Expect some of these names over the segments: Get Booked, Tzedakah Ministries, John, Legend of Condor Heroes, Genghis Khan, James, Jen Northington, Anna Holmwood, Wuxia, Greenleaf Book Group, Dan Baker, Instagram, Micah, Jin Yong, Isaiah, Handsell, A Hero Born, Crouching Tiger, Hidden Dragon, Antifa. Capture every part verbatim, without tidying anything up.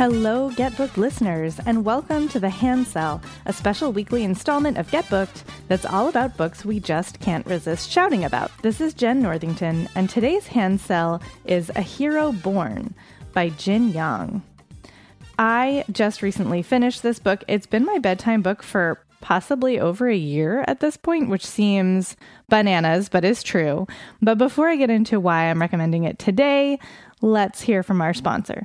Hello, Get Booked listeners, and welcome to the Handsell, a special weekly installment of Get Booked that's all about books we just can't resist shouting about. This is Jen Northington, and today's Handsell is A Hero Born by Jin Yong. I just recently finished this book. It's been my bedtime book for possibly over a year at this point, which seems bananas, but is true. But before I get into why I'm recommending it today, let's hear from our sponsor.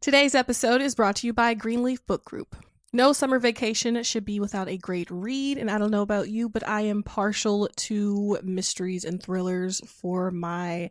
Today's episode is brought to you by Greenleaf Book Group. No summer vacation should be without a great read, and I don't know about you, but I am partial to mysteries and thrillers for my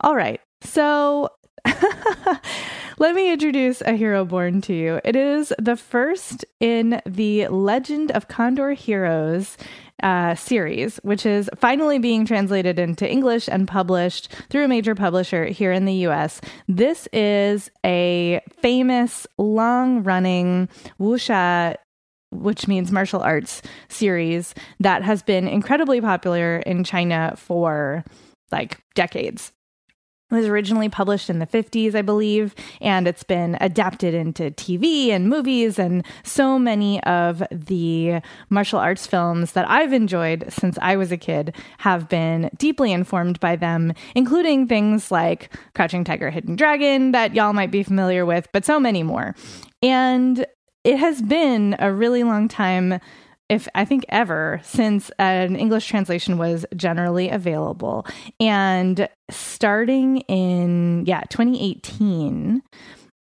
All right, so let me introduce A Hero Born to you. It is the first in the Legend of Condor Heroes uh, series, which is finally being translated into English and published through a major publisher here in the U S. This is a famous, long-running Wuxia, which means martial arts, series that has been incredibly popular in China for like decades. It was originally published in the fifties, I believe, and it's been adapted into T V and movies and so many of the martial arts films that I've enjoyed since I was a kid have been deeply informed by them, including things like Crouching Tiger, Hidden Dragon that y'all might be familiar with, but so many more. And it has been a really long time, if I think ever, since an English translation was generally available. And starting in, yeah, twenty eighteen,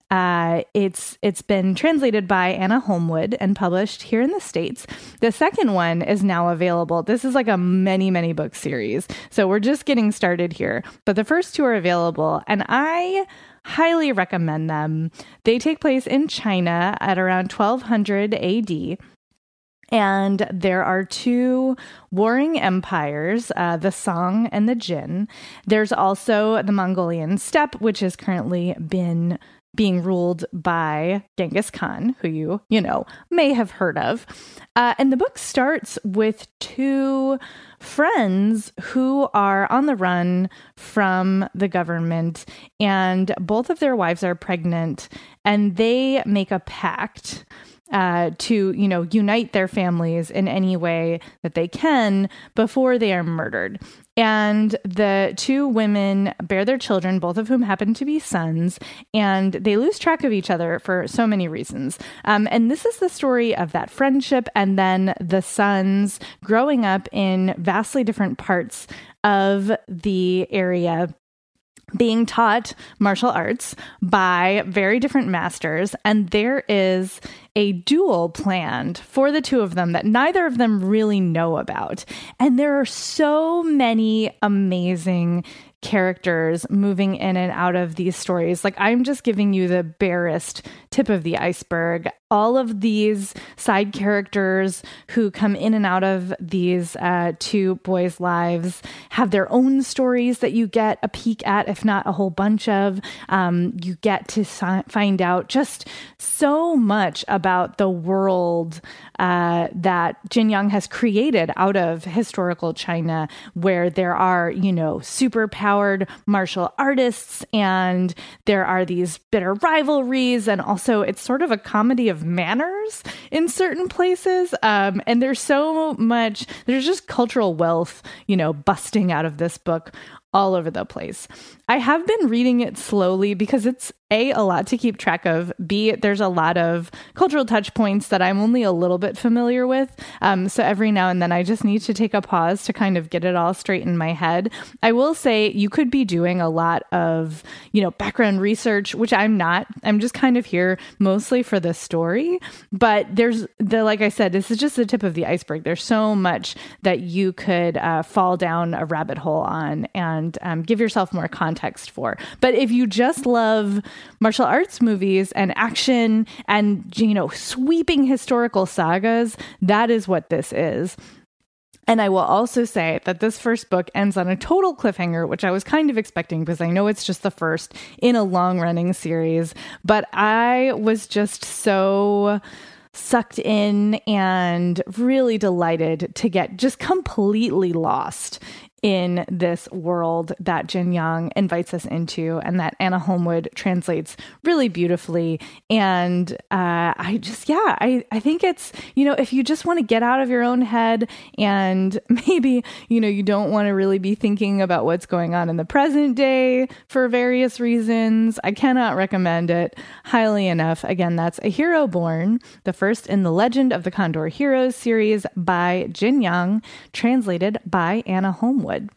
uh, it's it's been translated by Anna Holmwood and published here in the States. The second one is now available. This is like a many, many book series. So we're just getting started here. But the first two are available, and I highly recommend them. They take place in China at around twelve hundred A D, And there are two warring empires, uh, the Song and the Jin. There's also the Mongolian steppe, which has currently been being ruled by Genghis Khan, who you, you know, may have heard of. Uh, and the book starts with two friends who are on the run from the government, and both of their wives are pregnant, and they make a pact Uh, to, you know, unite their families in any way that they can before they are murdered. And the two women bear their children, both of whom happen to be sons, and they lose track of each other for so many reasons. Um, and this is the story of that friendship and then the sons growing up in vastly different parts of the area, being taught martial arts by very different masters. And there is a duel planned for the two of them that neither of them really know about. And there are so many amazing characters moving in and out of these stories. Like, I'm just giving you the barest tip of the iceberg. All of these side characters who come in and out of these uh, two boys' lives have their own stories that you get a peek at, if not a whole bunch of. Um, you get to si- find out just so much about the world uh, that Jin Yong has created out of historical China, where there are, you know, super-powered martial artists, and there are these bitter rivalries, and also it's sort of a comedy of manners in certain places. Um, and there's so much, there's just cultural wealth, you know, busting out of this book all over the place. I have been reading it slowly because it's A, a lot to keep track of, B, there's a lot of cultural touch points that I'm only a little bit familiar with. Um, so every now and then I just need to take a pause to kind of get it all straight in my head. I will say you could be doing a lot of, you know, background research, which I'm not. I'm just kind of here mostly for the story. But there's the, like I said, this is just the tip of the iceberg. There's so much that you could uh, fall down a rabbit hole on and Um, give yourself more context for. But if you just love martial arts movies and action and, you know, sweeping historical sagas, that is what this is. And I will also say that this first book ends on a total cliffhanger, which I was kind of expecting because I know it's just the first in a long-running series. But I was just so sucked in and really delighted to get just completely lost in this world that Jin Yong invites us into and that Anna Holmwood translates really beautifully. And uh, I just, yeah, I, I think it's, you know, if you just want to get out of your own head and maybe, you know, you don't want to really be thinking about what's going on in the present day for various reasons, I cannot recommend it highly enough. Again, that's A Hero Born, the first in the Legend of the Condor Heroes series by Jin Yong, translated by Anna Holmwood. Would.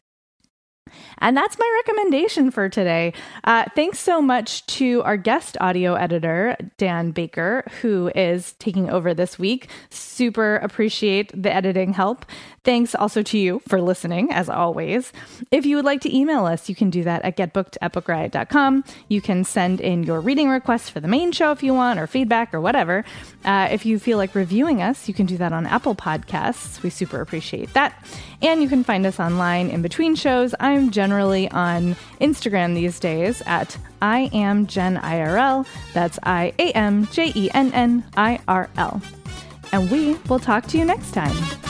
And that's my recommendation for today. Uh, thanks so much to our guest audio editor, Dan Baker, who is taking over this week. Super appreciate the editing help. Thanks also to you for listening, as always. If you would like to email us, you can do that at get booked at book riot dot com. You can send in your reading requests for the main show if you want, or feedback or whatever. Uh, if you feel like reviewing us, you can do that on Apple Podcasts. We super appreciate that. And you can find us online in between shows. I'm generally on Instagram these days at I am Jen I R L. That's I A M J E N N I R L. And we will talk to you next time.